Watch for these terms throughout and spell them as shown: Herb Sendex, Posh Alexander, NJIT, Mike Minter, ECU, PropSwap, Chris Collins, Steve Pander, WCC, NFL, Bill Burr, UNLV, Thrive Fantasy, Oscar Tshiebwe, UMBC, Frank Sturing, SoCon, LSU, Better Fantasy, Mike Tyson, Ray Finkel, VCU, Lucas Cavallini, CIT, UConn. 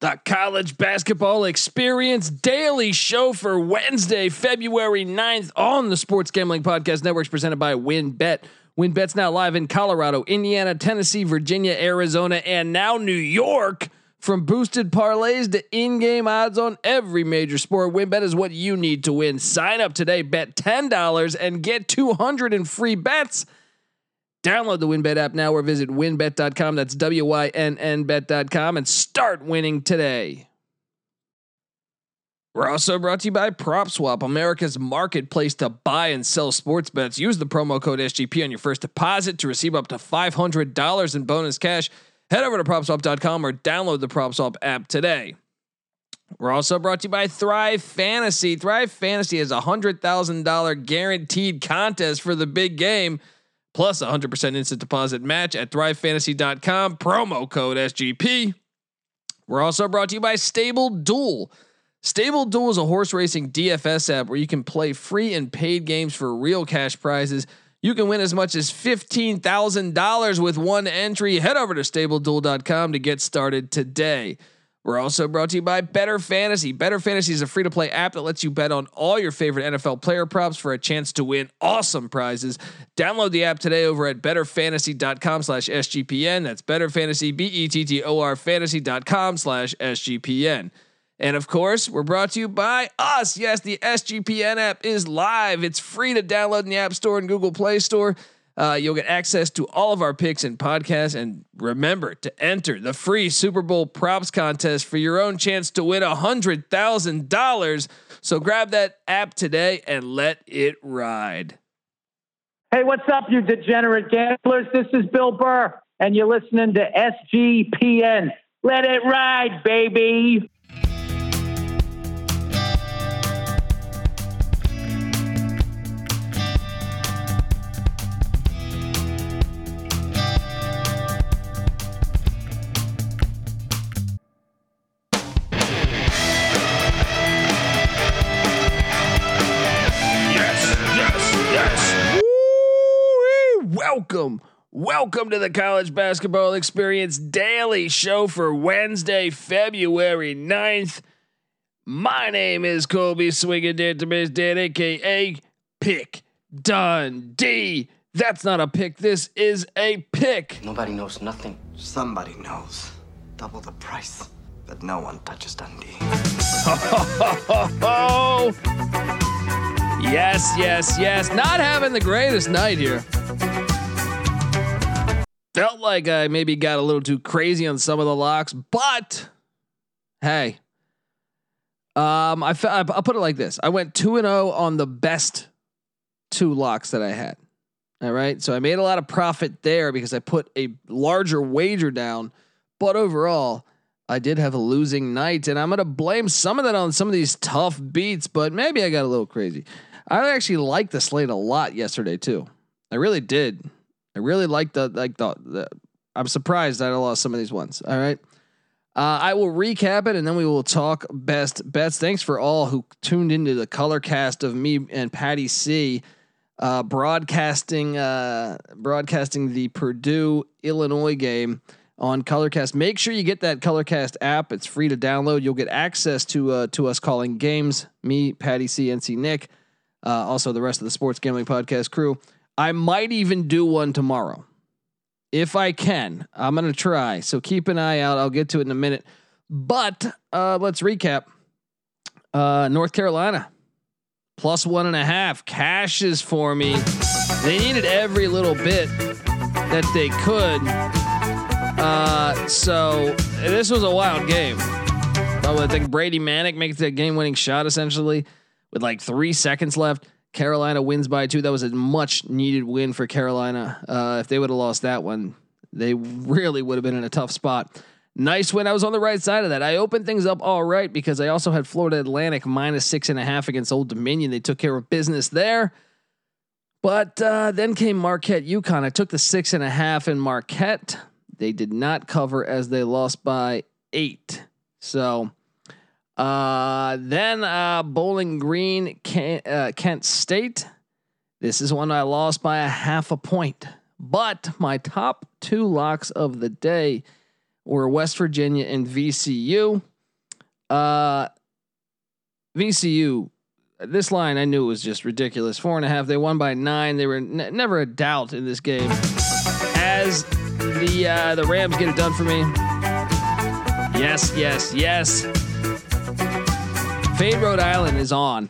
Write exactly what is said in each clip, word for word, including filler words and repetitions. The College Basketball Experience Daily Show for Wednesday, February ninth on the Sports Gambling Podcast Network is presented by WynnBet. WynnBet's now live in Colorado, Indiana, Tennessee, Virginia, Arizona, and now New York. From boosted parlays to in-game odds on every major sport, WynnBet is what you need to win. Sign up today, bet ten dollars and get two hundred in free bets. Download the WynnBet app now or visit wynnbet dot com. That's W Y N N bet dot com and start winning today. We're also brought to you by PropSwap, America's marketplace to buy and sell sports bets. Use the promo code S G P on your first deposit to receive up to five hundred dollars in bonus cash. Head over to PropSwap dot com or download the PropSwap app today. We're also brought to you by Thrive Fantasy. Thrive Fantasy is a one hundred thousand dollars guaranteed contest for the big game. Plus one hundred percent instant deposit match at thrive fantasy dot com, promo code S G P. We're also brought to you by Stable Duel. Stable Duel is a horse racing D F S app where you can play free and paid games for real cash prizes. You can win as much as fifteen thousand dollars with one entry. Head over to stable duel dot com to get started today. We're also brought to you by Better Fantasy. Better Fantasy is a free-to-play app that lets you bet on all your favorite N F L player props for a chance to win awesome prizes. Download the app today over at better fantasy dot com slash S G P N. That's Better Fantasy, B E T T O R fantasy dot com slash S G P N. And of course, we're brought to you by us. Yes, the S G P N app is live. It's free to download in the App Store and Google Play Store. Uh, you'll get access to all of our picks and podcasts. And remember to enter the free Super Bowl props contest for your own chance to win one hundred thousand dollars. So grab that app today and let it ride. Hey, what's up, you degenerate gamblers? This is Bill Burr, and you're listening to S G P N. Let it ride, baby. Welcome, welcome to the College Basketball Experience Daily Show for Wednesday, February ninth. My name is Colby Swingin' Database Dan, a k a. Pick Dundee. That's not a pick. This is a pick. Nobody knows nothing. Somebody knows. Double the price, but no one touches Dundee. Yes, yes, yes. Not having the greatest night here. Felt like I maybe got a little too crazy on some of the locks, but hey, um, I fe- I'll put it like this. I went two and oh on the best two locks that I had. All right. So I made a lot of profit there because I put a larger wager down, but overall I did have a losing night, and I'm going to blame some of that on some of these tough beats, but maybe I got a little crazy. I actually liked the slate a lot yesterday too. I really did. I really like the, like the, the, I'm surprised that I lost some of these ones. All right. Uh, I will recap it and then we will talk best bets. Thanks for all who tuned into the Colorcast of me and Patty C uh, broadcasting, uh, broadcasting the Purdue Illinois game on Colorcast. Make sure you get that Colorcast app. It's free to download. You'll get access to, uh, to us calling games, me, Patty C and C Nick, uh, also the rest of the Sports Gambling Podcast crew. I might even do one tomorrow. If I can, I'm going to try. So keep an eye out. I'll get to it in a minute, but uh, let's recap. Uh, North Carolina plus one and a half cashes for me. They needed every little bit that they could. Uh, so this was a wild game. I think Brady Manick makes the game winning shot essentially with like three seconds left. Carolina wins by two. That was a much needed win for Carolina. Uh, if they would have lost that one, they really would have been in a tough spot. Nice win. I was on the right side of that. I opened things up all right because I also had Florida Atlantic minus six and a half against Old Dominion. They took care of business there. But uh, then came Marquette UConn. I took the six and a half in Marquette. They did not cover as they lost by eight. So Uh, then, uh, Bowling Green, Kent, uh, Kent State. This is one I lost by a half a point, but my top two locks of the day were West Virginia and V C U. Uh, V C U, this line I knew was just ridiculous. Four and a half. They won by nine. They were n- never a doubt in this game. As the uh, the Rams get it done for me. Yes, yes, yes. Fade, Rhode Island is on.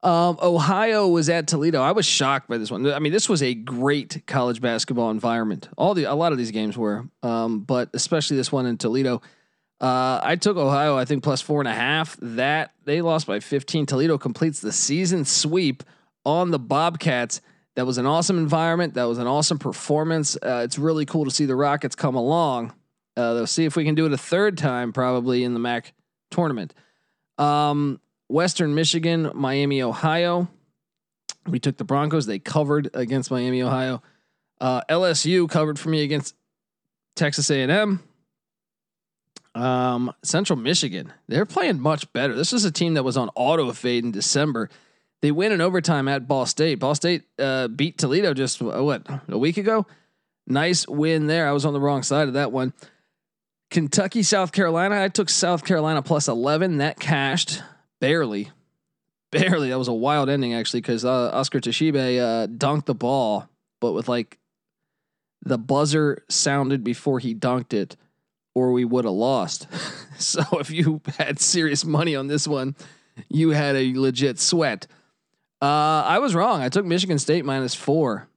Um, Ohio was at Toledo. I was shocked by this one. I mean, this was a great college basketball environment. All the, a lot of these games were, um, but especially this one in Toledo. Uh, I took Ohio, I think plus four and a half. That they lost by fifteen. Toledo completes the season sweep on the Bobcats. That was an awesome environment. That was an awesome performance. Uh, it's really cool to see the Rockets come along. Uh, they'll see if we can do it a third time, probably in the M A C tournament. Um, Western Michigan, Miami, Ohio. We took the Broncos. They covered against Miami, Ohio. Uh, L S U covered for me against Texas A and M. Um, Central Michigan. They're playing much better. This is a team that was on auto fade in December. They win in overtime at Ball State. Ball State uh, beat Toledo just what a week ago. Nice win there. I was on the wrong side of that one. Kentucky, South Carolina. I took South Carolina plus eleven. That cashed. Barely, barely. That was a wild ending actually, because uh, Oscar Tshiebwe uh, dunked the ball, but with like the buzzer sounded before he dunked it, or we would have lost. So if you had serious money on this one, you had a legit sweat. Uh, I was wrong. I took Michigan State minus four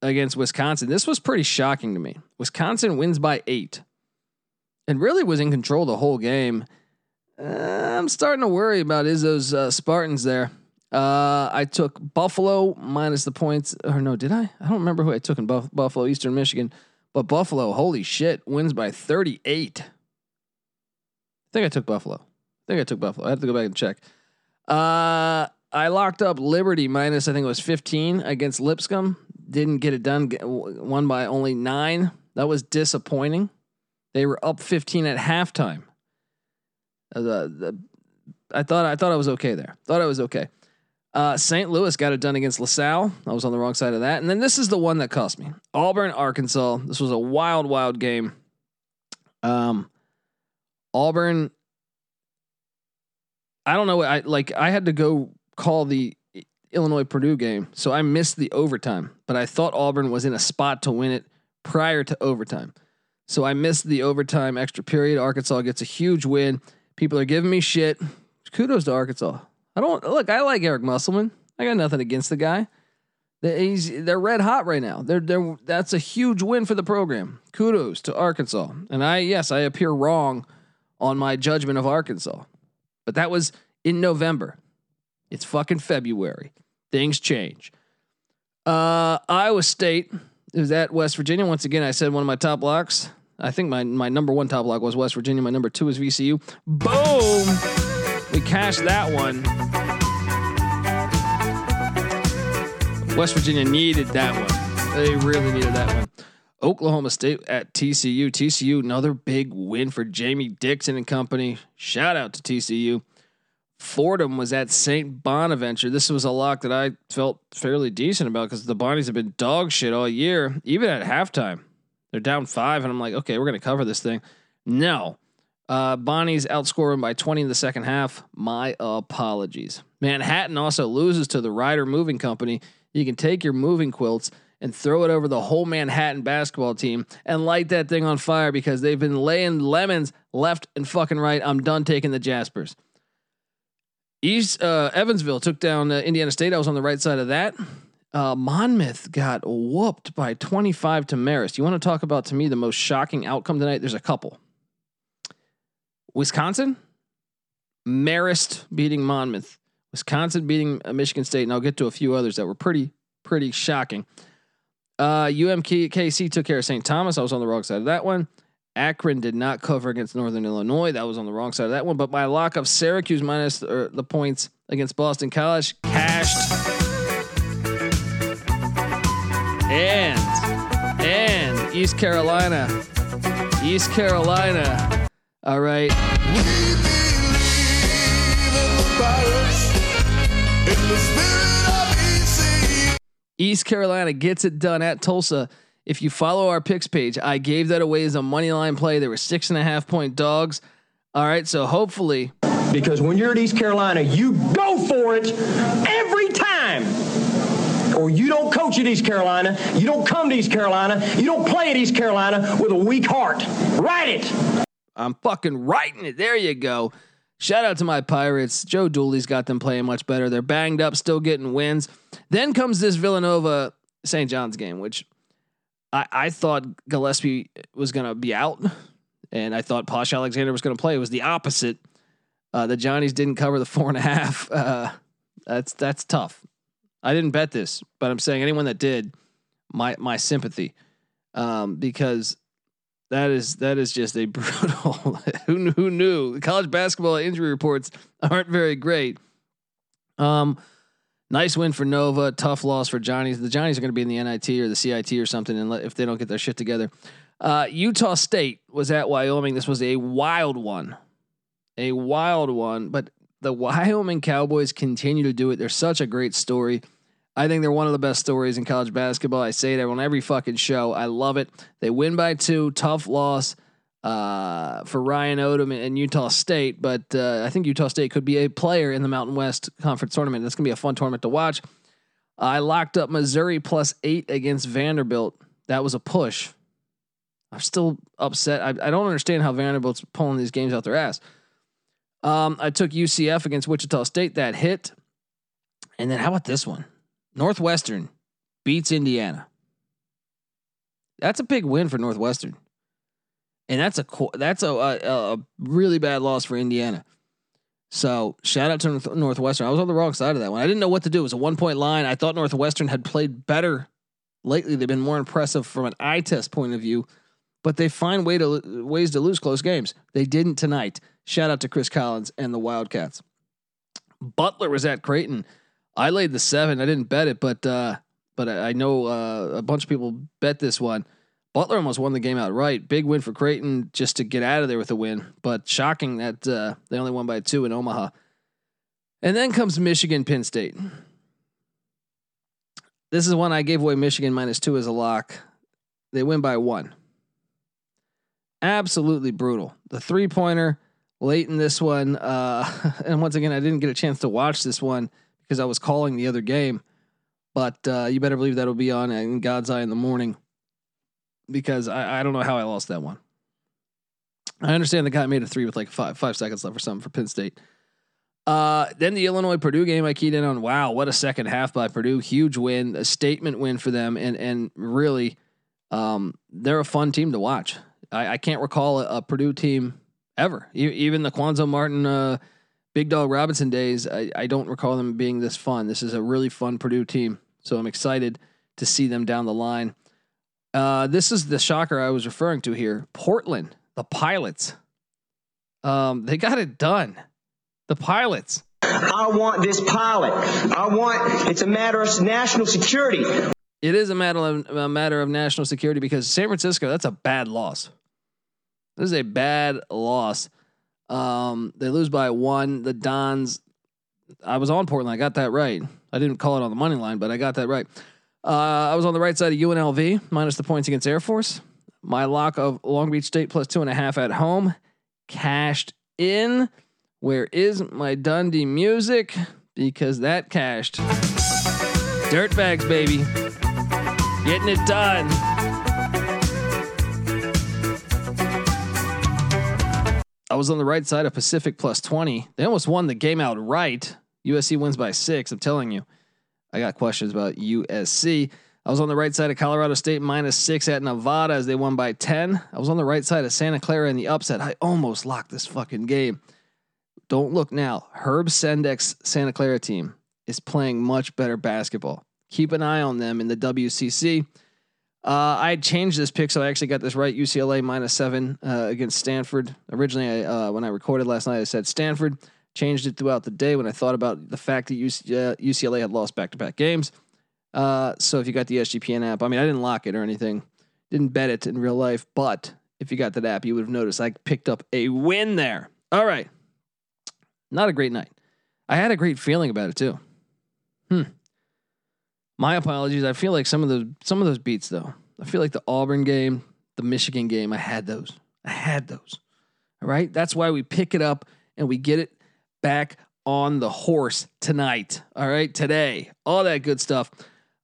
against Wisconsin. This was pretty shocking to me. Wisconsin wins by eight, and really was in control the whole game. Uh, I'm starting to worry about Izzo's uh, Spartans there. Uh, I took Buffalo minus the points. Or no, did I? I don't remember who I took in Buff- Buffalo, Eastern Michigan. But Buffalo, holy shit, wins by thirty-eight. I think I took Buffalo. I think I took Buffalo. I have to go back and check. Uh, I locked up Liberty minus, I think it was fifteen against Lipscomb. Didn't get it done. Won by only nine. That was disappointing. They were up fifteen at halftime. Uh, the, I thought I thought I was okay there. Thought I was okay. Uh, Saint Louis got it done against LaSalle. I was on the wrong side of that. And then this is the one that cost me. Auburn, Arkansas. This was a wild, wild game. Um, Auburn. I don't know. I like. I had to go call the Illinois Purdue game, so I missed the overtime. But I thought Auburn was in a spot to win it prior to overtime, so I missed the overtime extra period. Arkansas gets a huge win. People are giving me shit. Kudos to Arkansas. I don't look. I like Eric Musselman. I got nothing against the guy. He's, they're red hot right now. They're, they're that's a huge win for the program. Kudos to Arkansas. And I yes, I appear wrong on my judgment of Arkansas, but that was in November. It's fucking February. Things change. Uh, Iowa State is at West Virginia. Once again, I said one of my top locks. I think my, my number one top lock was West Virginia. My number two is V C U. Boom! We cashed that one. West Virginia needed that one. They really needed that one. Oklahoma State at T C U. T C U, another big win for Jamie Dixon and company. Shout out to T C U. Fordham was at Saint Bonaventure. This was a lock that I felt fairly decent about because the Bonnies have been dog shit all year, even at halftime. They're down five, and I'm like, okay, we're going to cover this thing. No. Uh, Bonnies outscore them by twenty in the second half. My apologies. Manhattan also loses to the Ryder Moving Company. You can take your moving quilts and throw it over the whole Manhattan basketball team and light that thing on fire because they've been laying lemons left and fucking right. I'm done taking the Jaspers. East uh, Evansville took down uh, Indiana State. I was on the right side of that. Uh, Monmouth got whooped by twenty-five to Marist. You want to talk about, to me, the most shocking outcome tonight? There's a couple. Wisconsin, Marist beating Monmouth. Wisconsin beating uh, Michigan State, and I'll get to a few others that were pretty, pretty shocking. Uh, U M K C took care of Saint Thomas. I was on the wrong side of that one. Akron did not cover against Northern Illinois. That was on the wrong side of that one. But my lock of Syracuse minus the, the points against Boston College cashed. And, and East Carolina, East Carolina. All right. We believe in the virus, in the spirit of E C U. East Carolina gets it done at Tulsa. If you follow our picks page, I gave that away as a money line play. There were six and a half point dogs. All right, so hopefully, because when you're at East Carolina, you go for it every time. Or you don't coach at East Carolina, you don't come to East Carolina, you don't play at East Carolina with a weak heart. Write it. I'm fucking writing it. There you go. Shout out to my Pirates. Joe Dooley's got them playing much better. They're banged up, still getting wins. Then comes this Villanova Saint John's game, which I, I thought Gillespie was going to be out, and I thought Posh Alexander was going to play. It was the opposite. Uh, the Johnnies didn't cover the four and a half. Uh, that's that's tough. I didn't bet this, but I'm saying anyone that did, my my sympathy, um, because that is that is just a brutal. who who knew? College basketball injury reports aren't very great. Um. Nice win for Nova, tough loss for Johnnies. The Johnnies are going to be in the N I T or the C I T or something, and if they don't get their shit together. Uh, Utah State was at Wyoming. This was a wild one, a wild one. But the Wyoming Cowboys continue to do it. They're such a great story. I think they're one of the best stories in college basketball. I say that on every fucking show. I love it. They win by two. Tough loss uh, for Ryan Odom and Utah State, but uh, I think Utah State could be a player in the Mountain West Conference tournament. That's going to be a fun tournament to watch. I locked up Missouri plus eight against Vanderbilt. That was a push. I'm still upset. I, I don't understand how Vanderbilt's pulling these games out their ass. Um, I took U C F against Wichita State. That hit. And then how about this one? Northwestern beats Indiana. That's a big win for Northwestern. And that's a that's a, a, a really bad loss for Indiana. So shout out to Northwestern. I was on the wrong side of that one. I didn't know what to do. It was a one point line. I thought Northwestern had played better lately. They've been more impressive from an eye test point of view, but they find way to ways to lose close games. They didn't tonight. Shout out to Chris Collins and the Wildcats. Butler was at Creighton. I laid the seven. I didn't bet it, but uh, but I, I know uh, a bunch of people bet this one. Butler almost won the game outright. Big win for Creighton just to get out of there with a win, but shocking that uh, they only won by two in Omaha. And then comes Michigan, Penn State. This is one I gave away Michigan minus two as a lock. They win by one. Absolutely brutal. The three pointer late in this one. Uh, and once again, I didn't get a chance to watch this one because I was calling the other game, but uh, you better believe that'll be on in God's eye in the morning. Because I, I don't know how I lost that one. I understand the guy made a three with like five five seconds left or something for Penn State. Uh, then the Illinois Purdue game I keyed in on. Wow, what a second half by Purdue! Huge win, a statement win for them, and and really, um, they're a fun team to watch. I, I can't recall a, a Purdue team ever, e- even the Cuonzo Martin, uh, Big Dog Robinson days. I, I don't recall them being this fun. This is a really fun Purdue team, so I'm excited to see them down the line. Uh, this is the shocker I was referring to here. Portland, the Pilots. Um, they got it done. The Pilots. I want this pilot. I want. It's a matter of national security. It is a matter of a matter of national security because San Francisco. That's a bad loss. This is a bad loss. Um, they lose by one. The Dons. I was on Portland. I got that right. I didn't call it on the money line, but I got that right. Uh, I was on the right side of U N L V minus the points against Air Force. My lock of Long Beach State plus two and a half at home cashed in. Where is my Dundee music? Because that cashed. Dirtbags, baby. Getting it done. I was on the right side of Pacific plus twenty. They almost won the game outright. U S C wins by six. I'm telling you. I got questions about U S C. I was on the right side of Colorado State minus six at Nevada as they won by ten. I was on the right side of Santa Clara in the upset. I almost locked this fucking game. Don't look now. Herb Sendex Santa Clara team is playing much better basketball. Keep an eye on them in the W C C. Uh, I changed this pick, so I actually got this right. U C L A minus seven uh, against Stanford. Originally, I, uh, when I recorded last night, I said Stanford. Changed it throughout the day when I thought about the fact that U C, uh, U C L A had lost back-to-back games. Uh, so if you got the S G P N app, I mean, I didn't lock it or anything. Didn't bet it in real life, but if you got that app, you would have noticed I picked up a win there. All right. Not a great night. I had a great feeling about it too. Hmm. My apologies. I feel like some of those, some of those beats though, I feel like the Auburn game, the Michigan game, I had those. I had those. All right. That's why we pick it up and we get it back on the horse tonight. All right. Today, all that good stuff.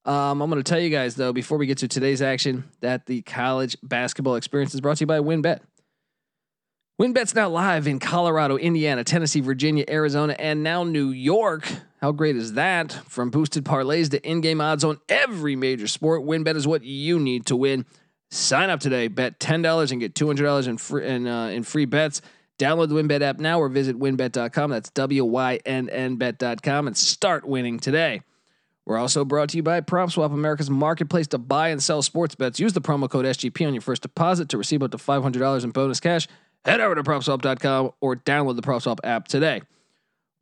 Um, I'm going to tell you guys though, before we get to today's action, that the college basketball experience is brought to you by WynnBet. WynnBet's now live in Colorado, Indiana, Tennessee, Virginia, Arizona, and now New York. How great is that? From boosted parlays to in-game odds on every major sport, WynnBet is what you need to win. Sign up today, bet ten dollars and get two hundred dollars in free, in, uh, in free bets. Download the WynnBet app now or visit wynn bet dot com. That's W Y N N bet dot com and start winning today. We're also brought to you by PropSwap, America's marketplace to buy and sell sports bets. Use the promo code S G P on your first deposit to receive up to five hundred dollars in bonus cash. Head over to prop swap dot com or download the PropSwap app today.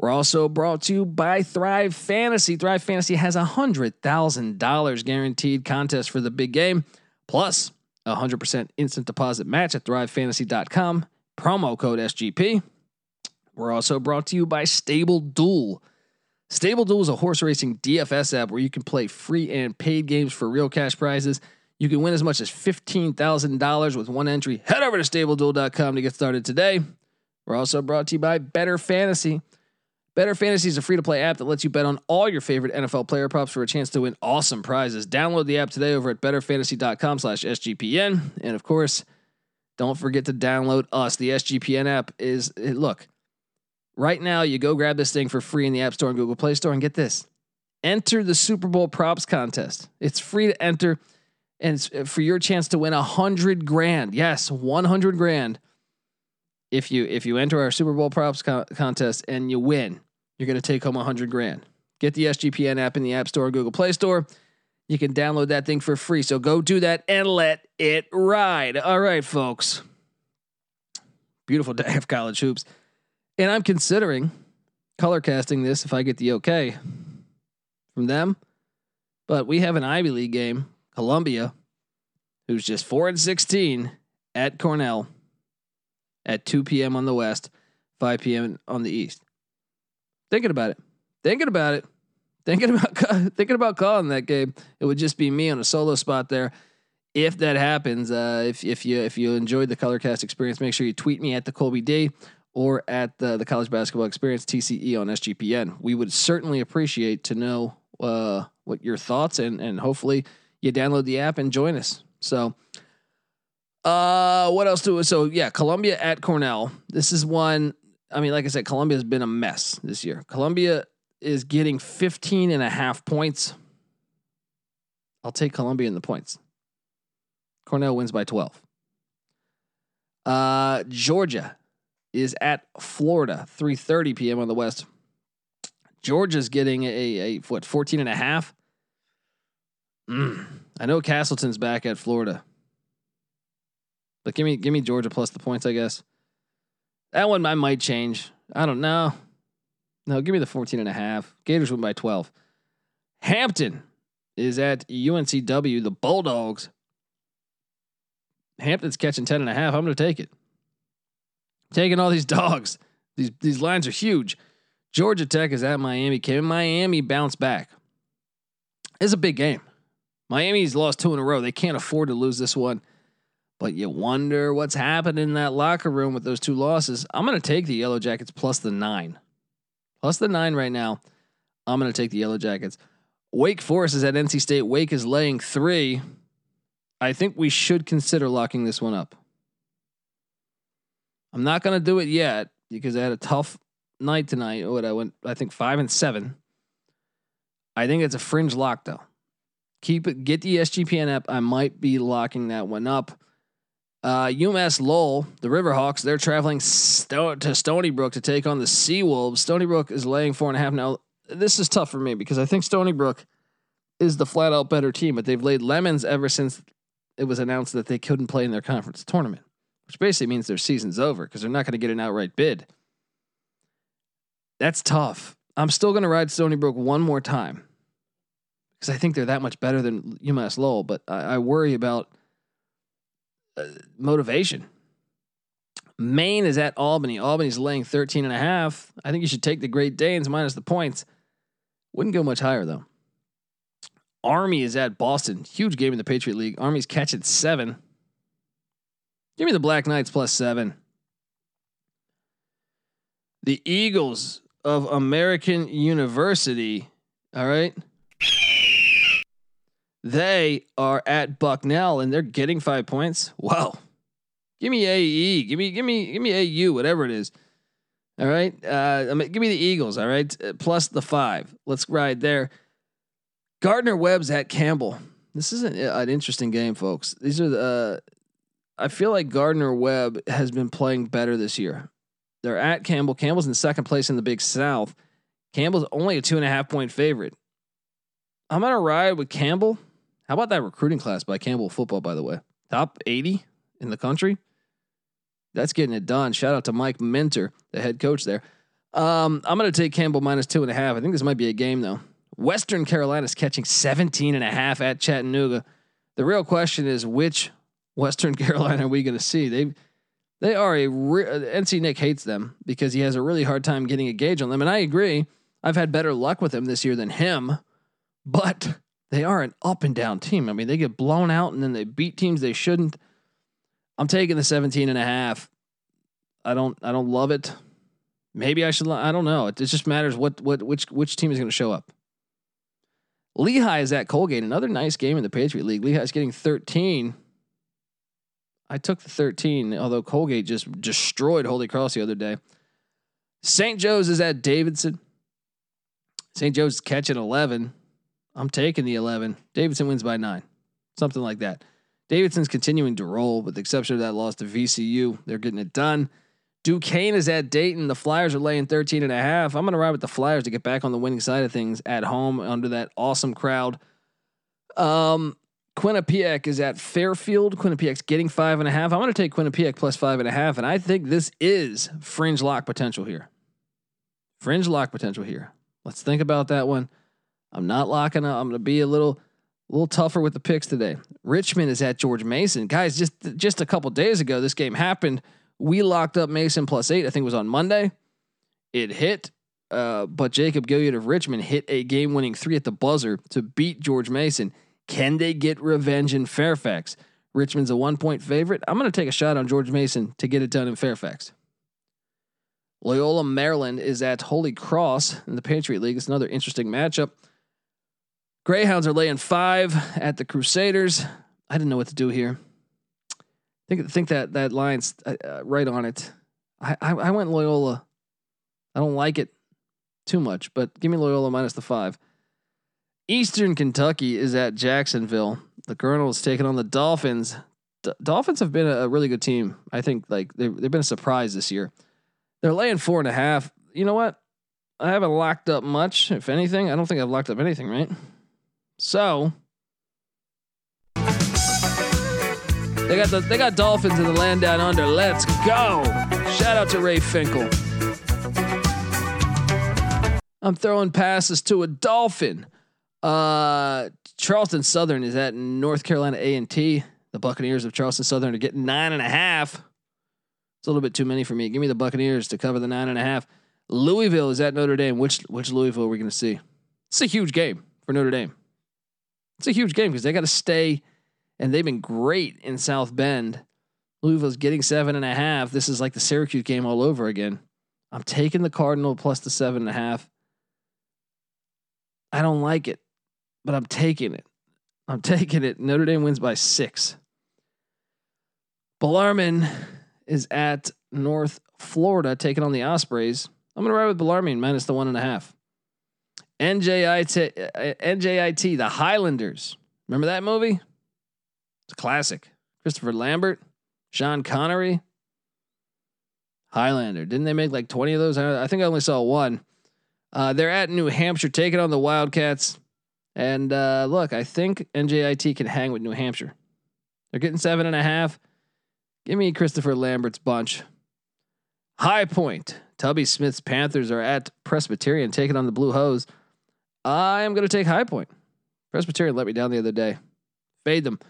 We're also brought to you by Thrive Fantasy. Thrive Fantasy has a hundred thousand dollars guaranteed contest for the big game, plus a hundred percent instant deposit match at thrive fantasy dot com. Promo code S G P. We're also brought to you by Stable Duel. Stable Duel is a horse racing D F S app where you can play free and paid games for real cash prizes. You can win as much as fifteen thousand dollars with one entry. Head over to stable duel dot com to get started today. We're also brought to you by Better Fantasy. Better Fantasy is a free-to-play app that lets you bet on all your favorite N F L player props for a chance to win awesome prizes. Download the app today over at better fantasy dot com slash S G P N. And of course, don't forget to download us. The S G P N app is, look, right now you go grab this thing for free in the App Store and Google Play Store and get this. Enter the Super Bowl props contest. It's free to enter. And for your chance to win a hundred grand, yes, one hundred grand. If you if you enter our Super Bowl props co- contest and you win, you're going to take home a hundred grand. Get the S G P N app in the App Store, or Google Play Store. You can download that thing for free. So go do that and let it ride. All right, folks. Beautiful day of college hoops, and I'm considering color casting this if I get the okay from them. But we have an Ivy League game. Columbia, who's just four and sixteen at Cornell at two p.m. on the West, five p.m. on the East. Thinking about it, thinking about it, thinking about, thinking about calling that game. It would just be me on a solo spot there. If that happens, uh, if, if you, if you enjoyed the Colorcast experience, make sure you tweet me at the Colby D or at the, the College Basketball Experience T C E on S G P N. We would certainly appreciate to know uh, what your thoughts and, and hopefully, you download the app and join us. So, uh, what else do we, so yeah, Columbia at Cornell. This is one. I mean, like I said, Columbia has been a mess this year. Columbia is getting fifteen and a half points. I'll take Columbia in the points. Cornell wins by twelve. Uh, Georgia is at Florida, three thirty p.m. on the West. Georgia's getting a, a what? fourteen and a half. Mm. I know Castleton's back at Florida, but give me give me Georgia plus the points, I guess. That one I might change. I don't know. No, give me the fourteen and a half. Gators win by twelve. Hampton is at U N C W. The Bulldogs. Hampton's catching ten and a half. I'm going to take it. Taking all these dogs. These these lines are huge. Georgia Tech is at Miami. Can Miami bounce back? It's a big game. Miami's lost two in a row. They can't afford to lose this one, but you wonder what's happening in that locker room with those two losses. I'm going to take the Yellow Jackets plus the nine, plus the nine right now. I'm going to take the Yellow Jackets. Wake Forest is at N C State. Wake is laying three. I think we should consider locking this one up. I'm not going to do it yet because I had a tough night tonight. What I went, I think five and seven. I think it's a fringe lock though. Keep it. Get the S G P N app. I might be locking that one up. Uh, UMass Lowell, the Riverhawks, they're traveling st- to Stony Brook to take on the Seawolves. Stony Brook is laying four and a half. Now, this is tough for me because I think Stony Brook is the flat out better team, but they've laid lemons ever since it was announced that they couldn't play in their conference tournament, which basically means their season's over because they're not going to get an outright bid. That's tough. I'm still going to ride Stony Brook one more time, because I think they're that much better than UMass Lowell, but I, I worry about uh, motivation. Maine is at Albany. Albany's laying thirteen and a half. I think you should take the Great Danes minus the points. Wouldn't go much higher though. Army is at Boston. Huge game in the Patriot League. Army's catch at seven. Give me the Black Knights plus seven. The Eagles of American University. All right. They are at Bucknell and they're getting five points. Wow. Give me A E. Give me, give me, give me A U, whatever it is. All right. Uh, I mean, give me the Eagles. All right. Uh, plus the five. Let's ride there. Gardner Webb's at Campbell. This is an, an interesting game, folks. These are the, uh, I feel like Gardner Webb has been playing better this year. They're at Campbell. Campbell's in second place in the Big South. Campbell's only a two and a half point favorite. I'm going to ride with Campbell. How about that recruiting class by Campbell football, by the way? Top eighty in the country. That's getting it done. Shout out to Mike Minter, the head coach there. Um, I'm going to take Campbell minus two and a half. I think this might be a game, though. Western Carolina's catching seventeen and a half at Chattanooga. The real question is, which Western Carolina are we going to see? They they are a re- N C Nick hates them because he has a really hard time getting a gauge on them. And I agree. I've had better luck with him this year than him, but they are an up and down team. I mean, they get blown out and then they beat teams they shouldn't. I'm taking the seventeen and a half. I don't, I don't love it. Maybe I should. I don't know. It, it just matters what, what, which, which team is going to show up. Lehigh is at Colgate. Another nice game in the Patriot League. Lehigh is getting thirteen. I took the thirteen, although Colgate just destroyed Holy Cross the other day. Saint Joe's is at Davidson. Saint Joe's catching eleven. I'm taking the eleven. Davidson wins by nine, something like that. Davidson's continuing to roll, with the exception of that loss to V C U. They're getting it done. Duquesne is at Dayton. The Flyers are laying thirteen and a half. I'm going to ride with the Flyers to get back on the winning side of things at home under that awesome crowd. Um, Quinnipiac is at Fairfield. Quinnipiac's getting five and a half. I'm going to take Quinnipiac plus five and a half. And I think this is fringe lock potential here. Fringe lock potential here. Let's think about that one. I'm not locking up. I'm going to be a little, a little tougher with the picks today. Richmond is at George Mason. Guys, just, just a couple days ago, this game happened. We locked up Mason plus eight. I think it was on Monday. It hit, uh, but Jacob Gilliard of Richmond hit a game-winning three at the buzzer to beat George Mason. Can they get revenge in Fairfax? Richmond's a one-point favorite. I'm going to take a shot on George Mason to get it done in Fairfax. Loyola, Maryland is at Holy Cross in the Patriot League. It's another interesting matchup. Greyhounds are laying five at the Crusaders. I didn't know what to do here. I think, think that that line's uh, right on it. I, I I went Loyola. I don't like it too much, but give me Loyola minus the five. Eastern Kentucky is at Jacksonville. The Colonels taking on the Dolphins. D- Dolphins have been a, a really good team. I think like they they've been a surprise this year. They're laying four and a half. You know what? I haven't locked up much, if anything. I don't think I've locked up anything, right? So. They got the they got Dolphins in the land down under. Let's go! Shout out to Ray Finkel. I'm throwing passes to a Dolphin. Uh, Charleston Southern is at North Carolina A and T. The Buccaneers of Charleston Southern are getting nine and a half. It's a little bit too many for me. Give me the Buccaneers to cover the nine and a half. Louisville is at Notre Dame. Which which Louisville are we going to see? It's a huge game for Notre Dame. It's a huge game because they got to stay. And they've been great in South Bend. Louisville's getting seven and a half. This is like the Syracuse game all over again. I'm taking the Cardinal plus the seven and a half. I don't like it, but I'm taking it. I'm taking it. Notre Dame wins by six. Bellarmine is at North Florida, taking on the Ospreys. I'm going to ride with Bellarmine minus the one and a half. N J I T, N J I T, the Highlanders. Remember that movie? It's a classic. Christopher Lambert, Sean Connery, Highlander. Didn't they make like twenty of those? I think I only saw one. Uh, they're at New Hampshire, taking on the Wildcats. And uh, look, I think N J I T can hang with New Hampshire. They're getting seven and a half. Give me Christopher Lambert's bunch. High Point. Tubby Smith's Panthers are at Presbyterian, taking on the Blue Hose. I am going to take High Point. Presbyterian let me down the other day. Fade them.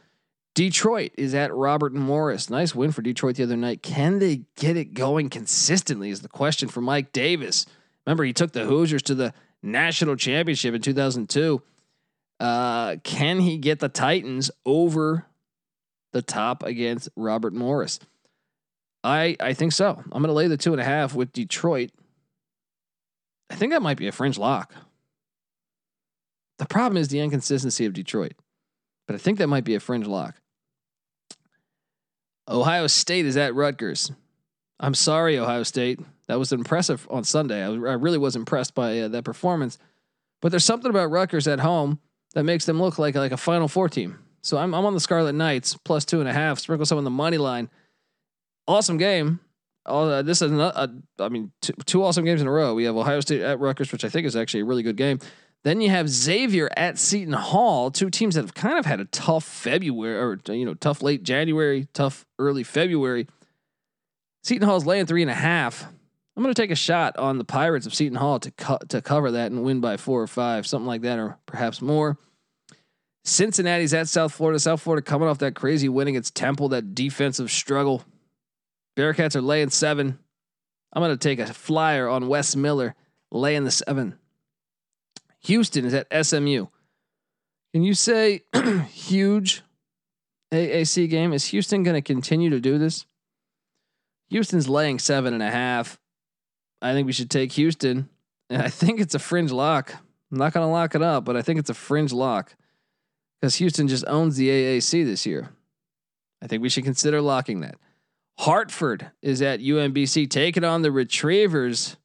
Detroit is at Robert Morris. Nice win for Detroit the other night. Can they get it going consistently is the question for Mike Davis. Remember, he took the Hoosiers to the national championship in two thousand two. Uh, can he get the Titans over the top against Robert Morris? I I think so. I'm going to lay the two and a half with Detroit. I think that might be a fringe lock. The problem is the inconsistency of Detroit, but I think that might be a fringe lock. Ohio State is at Rutgers. I'm sorry, Ohio State. That was impressive on Sunday. I, I really was impressed by uh, that performance, but there's something about Rutgers at home that makes them look like like a Final Four team. So I'm I'm on the Scarlet Knights plus two and a half. Sprinkle some on the money line. Awesome game. All uh, this is not. Uh, I mean, two, two awesome games in a row. We have Ohio State at Rutgers, which I think is actually a really good game. Then you have Xavier at Seton Hall. Two teams that have kind of had a tough February, or you know, tough late January, tough early February. Seton Hall's laying three and a half. I'm going to take a shot on the Pirates of Seton Hall to co- to cover that and win by four or five, something like that, or perhaps more. Cincinnati's at South Florida. South Florida coming off that crazy win against Temple, that defensive struggle. Bearcats are laying seven. I'm going to take a flyer on Wes Miller laying the seven. Houston is at S M U. Can you say huge A A C game? Is Houston going to continue to do this? Houston's laying seven and a half. I think we should take Houston, and I think it's a fringe lock. I'm not going to lock it up, but I think it's a fringe lock because Houston just owns the A A C this year. I think we should consider locking that. Hartford is at U M B C, taking on the Retrievers.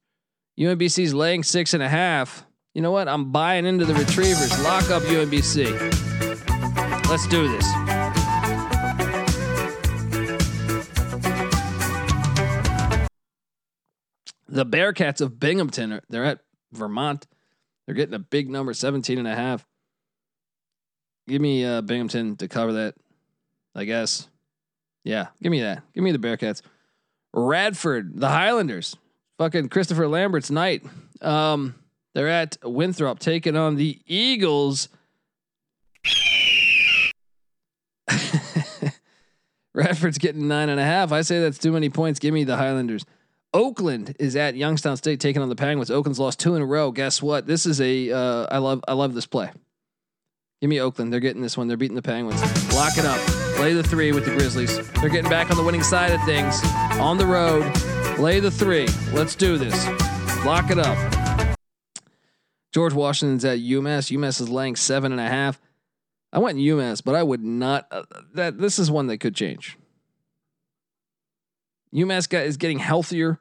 U M B C's laying six and a half. You know what? I'm buying into the Retrievers. Lock up U M B C. Let's do this. The Bearcats of Binghamton, are, they're at Vermont. They're getting a big number, seventeen and a half. Give me uh, Binghamton to cover that, I guess. Yeah, give me that. Give me the Bearcats. Radford, the Highlanders. Fucking Christopher Lambert's night. Um, they're at Winthrop, taking on the Eagles. Radford's getting nine and a half. I say that's too many points. Give me the Highlanders. Oakland is at Youngstown State, taking on the Penguins. Oakland's lost two in a row. Guess what? This is a uh, I love I love this play. Give me Oakland. They're getting this one. They're beating the Penguins. Lock it up. Lay the three with the Grizzlies. They're getting back on the winning side of things. On the road. Lay the three. Let's do this. Lock it up. George Washington's at UMass. UMass is laying seven and a half. I went UMass, but I would not. Uh, that this is one that could change. UMass is getting healthier.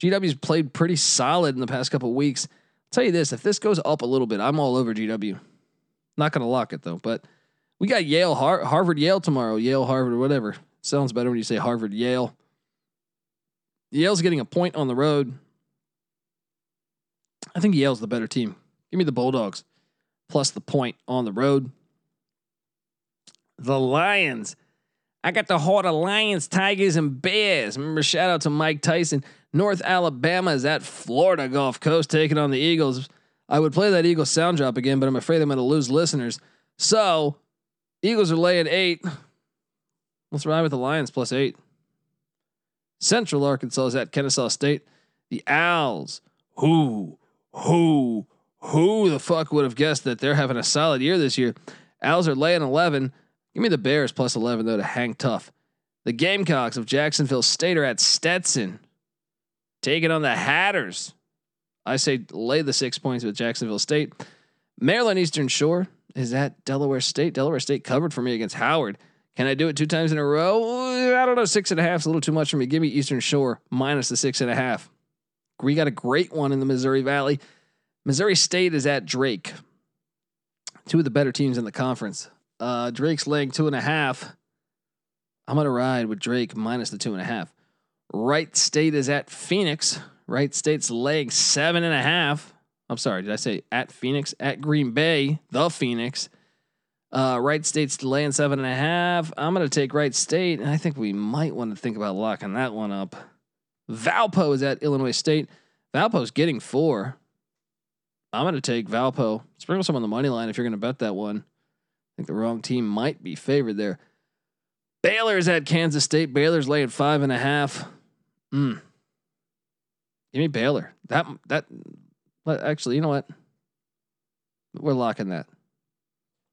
G W's played pretty solid in the past couple of weeks. I'll tell you this, if this goes up a little bit, I'm all over G W. Not going to lock it, though. But we got Yale, Har- Harvard-Yale tomorrow. Yale, Harvard, whatever. Sounds better when you say Harvard-Yale. Yale's getting a point on the road. I think Yale's the better team. Give me the Bulldogs, plus the point on the road. The Lions. I got the heart of Lions, Tigers, and Bears. Remember, shout out to Mike Tyson. North Alabama is at Florida Gulf Coast, taking on the Eagles. I would play that Eagles sound drop again, but I'm afraid I'm going to lose listeners. So, Eagles are laying eight. Let's ride with the Lions plus eight. Central Arkansas is at Kennesaw State. The Owls. Who, who, who the fuck would have guessed that they're having a solid year this year? Owls are laying eleven. Give me the Bears plus eleven, though, to hang tough. The Gamecocks of Jacksonville State are at Stetson, taking on the Hatters. I say lay the six points with Jacksonville State. Maryland Eastern Shore is at Delaware State. Delaware State covered for me against Howard. Can I do it two times in a row? I don't know. Six and a half is a little too much for me. Give me Eastern Shore minus the six and a half. We got a great one in the Missouri Valley. Missouri State is at Drake. Two of the better teams in the conference. Uh, Drake's laying two and a half. I'm going to ride with Drake minus the two and a half. Wright State is at Phoenix. Wright State's laying seven and a half. I'm sorry. Did I say at Phoenix? At Green Bay, the Phoenix. Uh, Wright State's laying seven and a half. I'm going to take Wright State. And I think we might want to think about locking that one up. Valpo is at Illinois State. Valpo's getting four. I'm going to take Valpo. Sprinkle some on the money line if you're going to bet that one. I think the wrong team might be favored there. Baylor's at Kansas State. Baylor's laying five and a half. Mm. Give me Baylor. That that. Actually, you know what? We're locking that.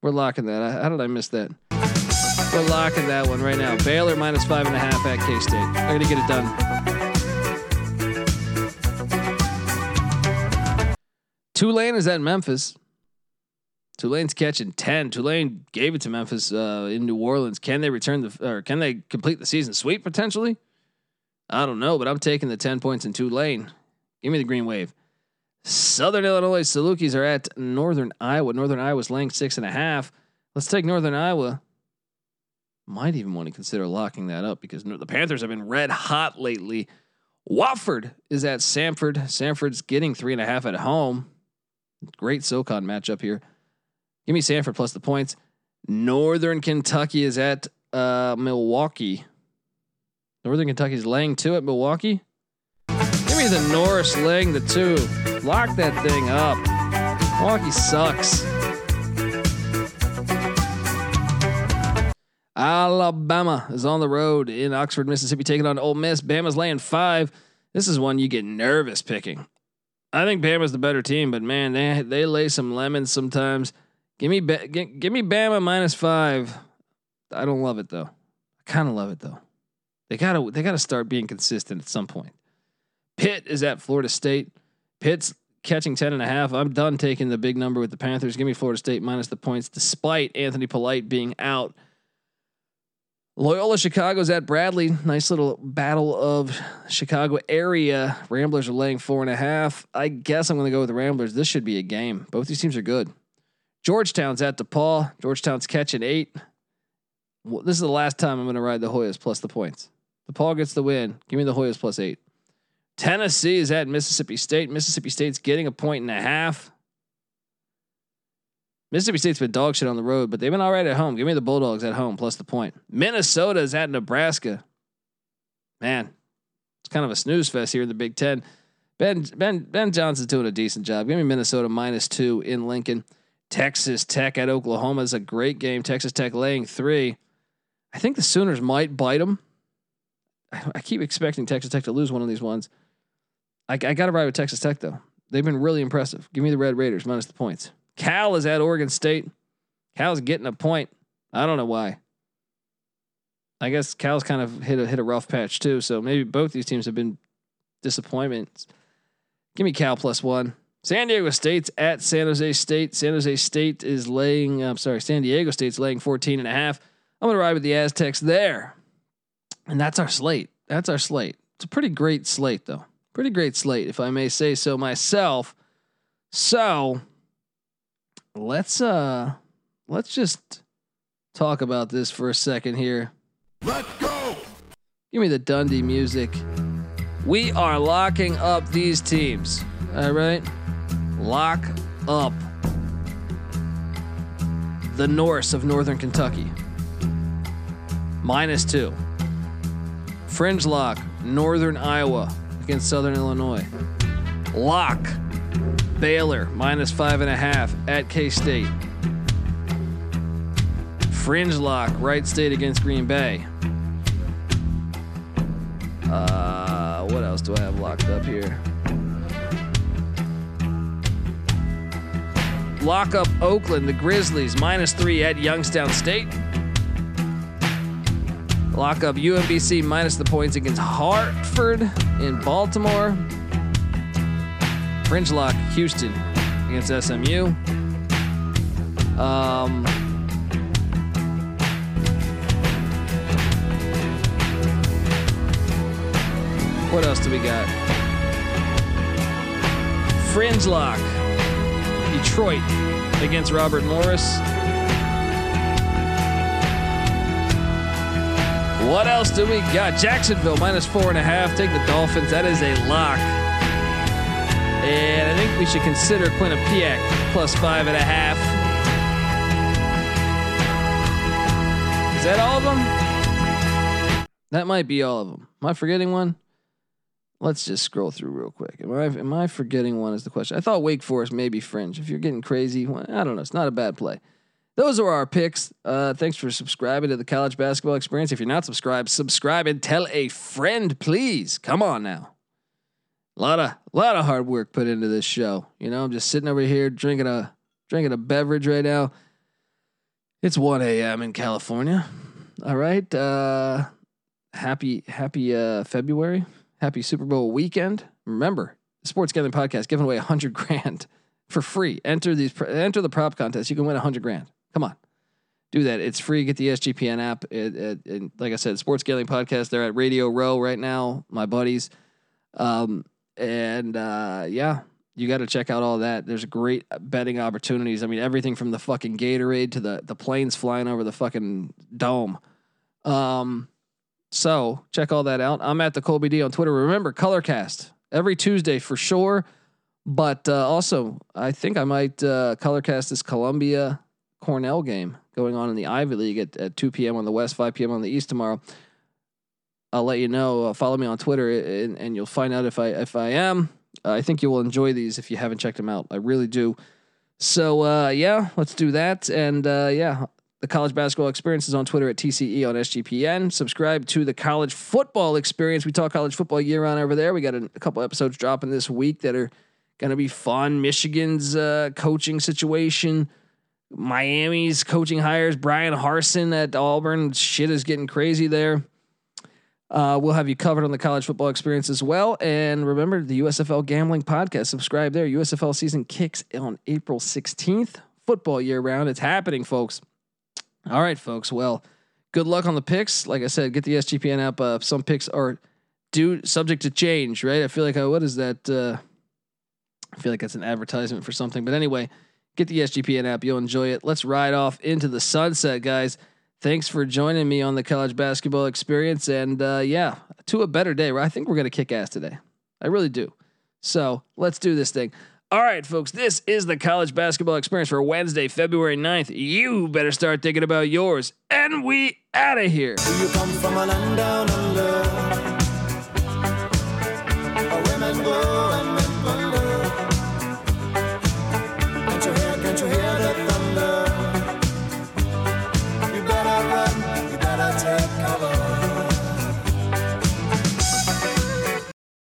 We're locking that. How did I miss that? We're locking that one right now. Baylor minus five and a half at K-State. I'm going to get it done. Tulane is at Memphis. Tulane's catching ten. Tulane gave it to Memphis uh, in New Orleans. Can they return the or can they complete the season sweep potentially? I don't know, but I'm taking the ten points in Tulane. Give me the green wave. Southern Illinois Salukis are at Northern Iowa. Northern Iowa's laying six and a half. Let's take Northern Iowa. Might even want to consider locking that up because the Panthers have been red hot lately. Wofford is at Samford. Samford's getting three and a half at home. Great SoCon matchup here. Give me Samford plus the points. Northern Kentucky is at uh, Milwaukee. Northern Kentucky's laying two at Milwaukee. Give me the Norris laying the two. Lock that thing up. Milwaukee sucks. Alabama is on the road in Oxford, Mississippi, taking on Ole Miss. Bama's laying five. This is one you get nervous picking. I think Bama's the better team, but man, they they lay some lemons sometimes. Give me ba- give, give me Bama minus five. I don't love it though. I kind of love it though. They gotta they gotta start being consistent at some point. Pitt is at Florida State. Pitt's catching ten and a half. I'm done taking the big number with the Panthers. Give me Florida State minus the points, despite Anthony Polite being out. Loyola Chicago's at Bradley. Nice little battle of Chicago area. Ramblers are laying four and a half. I guess I'm going to go with the Ramblers. This should be a game. Both these teams are good. Georgetown's at DePaul. Georgetown's catching eight. Well, this is the last time I'm going to ride the Hoyas plus the points. DePaul gets the win. Give me the Hoyas plus eight. Tennessee is at Mississippi State. Mississippi State's getting a point and a half. Mississippi State's been dog shit on the road, but they've been all right at home. Give me the Bulldogs at home plus the point. Minnesota is at Nebraska. Man, it's kind of a snooze fest here in the Big Ten. Ben Ben Ben Johnson's doing a decent job. Give me Minnesota minus two in Lincoln. Texas Tech at Oklahoma is a great game. Texas Tech laying three. I think the Sooners might bite them. I, I keep expecting Texas Tech to lose one of these ones. I, I got to ride with Texas Tech though. They've been really impressive. Give me the Red Raiders minus the points. Cal is at Oregon State. Cal's getting a point. I don't know why. I guess Cal's kind of hit a hit a rough patch too. So maybe both these teams have been disappointments. Give me Cal plus one. San Diego State's at San Jose State. San Jose State is laying. I'm sorry, San Diego State's laying fourteen and a half. I'm gonna ride with the Aztecs there, and that's our slate. That's our slate. It's a pretty great slate though. Pretty great slate, if I may say so myself. So. Let's uh, let's just talk about this for a second here. Let's go. Give me the Dundee music. We are locking up these teams. All right, lock up the Norse of Northern Kentucky minus two. Fringe lock Northern Iowa against Southern Illinois. Lock. Baylor minus five and a half at K-State. Fringe lock Wright State against Green Bay. Uh, what else do I have locked up here? Lock up Oakland, the Grizzlies minus three at Youngstown State. Lock up U M B C minus the points against Hartford in Baltimore. Fringe lock Houston against S M U. Um, what else do we got? Fringe lock Detroit against Robert Morris. What else do we got? Jacksonville minus four and a half. Take the Dolphins. That is a lock. And I think we should consider Quinnipiac plus five and a half. Is that all of them? That might be all of them. Am I forgetting one? Let's just scroll through real quick. Am I am I forgetting one is the question. I thought Wake Forest may be fringe. If you're getting crazy, I don't know. It's not a bad play. Those are our picks. Uh, thanks for subscribing to the College Basketball Experience. If you're not subscribed, subscribe and tell a friend, please. Come on now. A lot of lot of hard work put into this show. You know, I'm just sitting over here drinking a drinking a beverage right now. It's one a.m. in California. All right. Uh, happy, happy uh, February. Happy Super Bowl weekend. Remember, the Sports Gathering Podcast giving away a hundred grand for free. Enter these. Enter the prop contest. You can win a hundred grand. Come on, do that. It's free. Get the S G P N app. It, it, it, like I said, Sports Gathering Podcast. They're at Radio Row right now, my buddies. Um, and uh, yeah. You got to check out all that. There's great betting opportunities. I mean, everything from the fucking Gatorade to the the planes flying over the fucking dome. Um, so check all that out. I'm at the Colby D on Twitter. Remember, Colorcast every Tuesday for sure. But uh, also, I think I might uh, Colorcast this Columbia Cornell game going on in the Ivy League at, at two p.m. on the West, five p.m. on the East tomorrow. I'll let you know. Uh, follow me on Twitter, and, and you'll find out if I if I am. Uh, I think you will enjoy these if you haven't checked them out. I really do. So, uh, yeah, let's do that. And, uh, yeah, the College Basketball Experience is on Twitter at T C E on S G P N. Subscribe to the College Football Experience. We talk college football year round over there. We got a, a couple episodes dropping this week that are going to be fun. Michigan's uh, coaching situation, Miami's coaching hires, Brian Harsin at Auburn. Shit is getting crazy there. Uh, we'll have you covered on the College Football Experience as well. And remember the U S F L Gambling Podcast. Subscribe there. U S F L season kicks on April sixteenth. Football year round. It's happening, folks. All right, folks. Well, good luck on the picks. Like I said, get the S G P N app. Uh, some picks are due subject to change, right? I feel like I, what is that? Uh, I feel like that's an advertisement for something. But anyway, get the S G P N app. You'll enjoy it. Let's ride off into the sunset, guys. Thanks for joining me on the College Basketball Experience. And uh, yeah, to a better day. I think we're going to kick ass today. I really do. So let's do this thing. All right, folks, this is the College Basketball Experience for Wednesday, February ninth. You better start thinking about yours. And we out of here. Do you come from a land down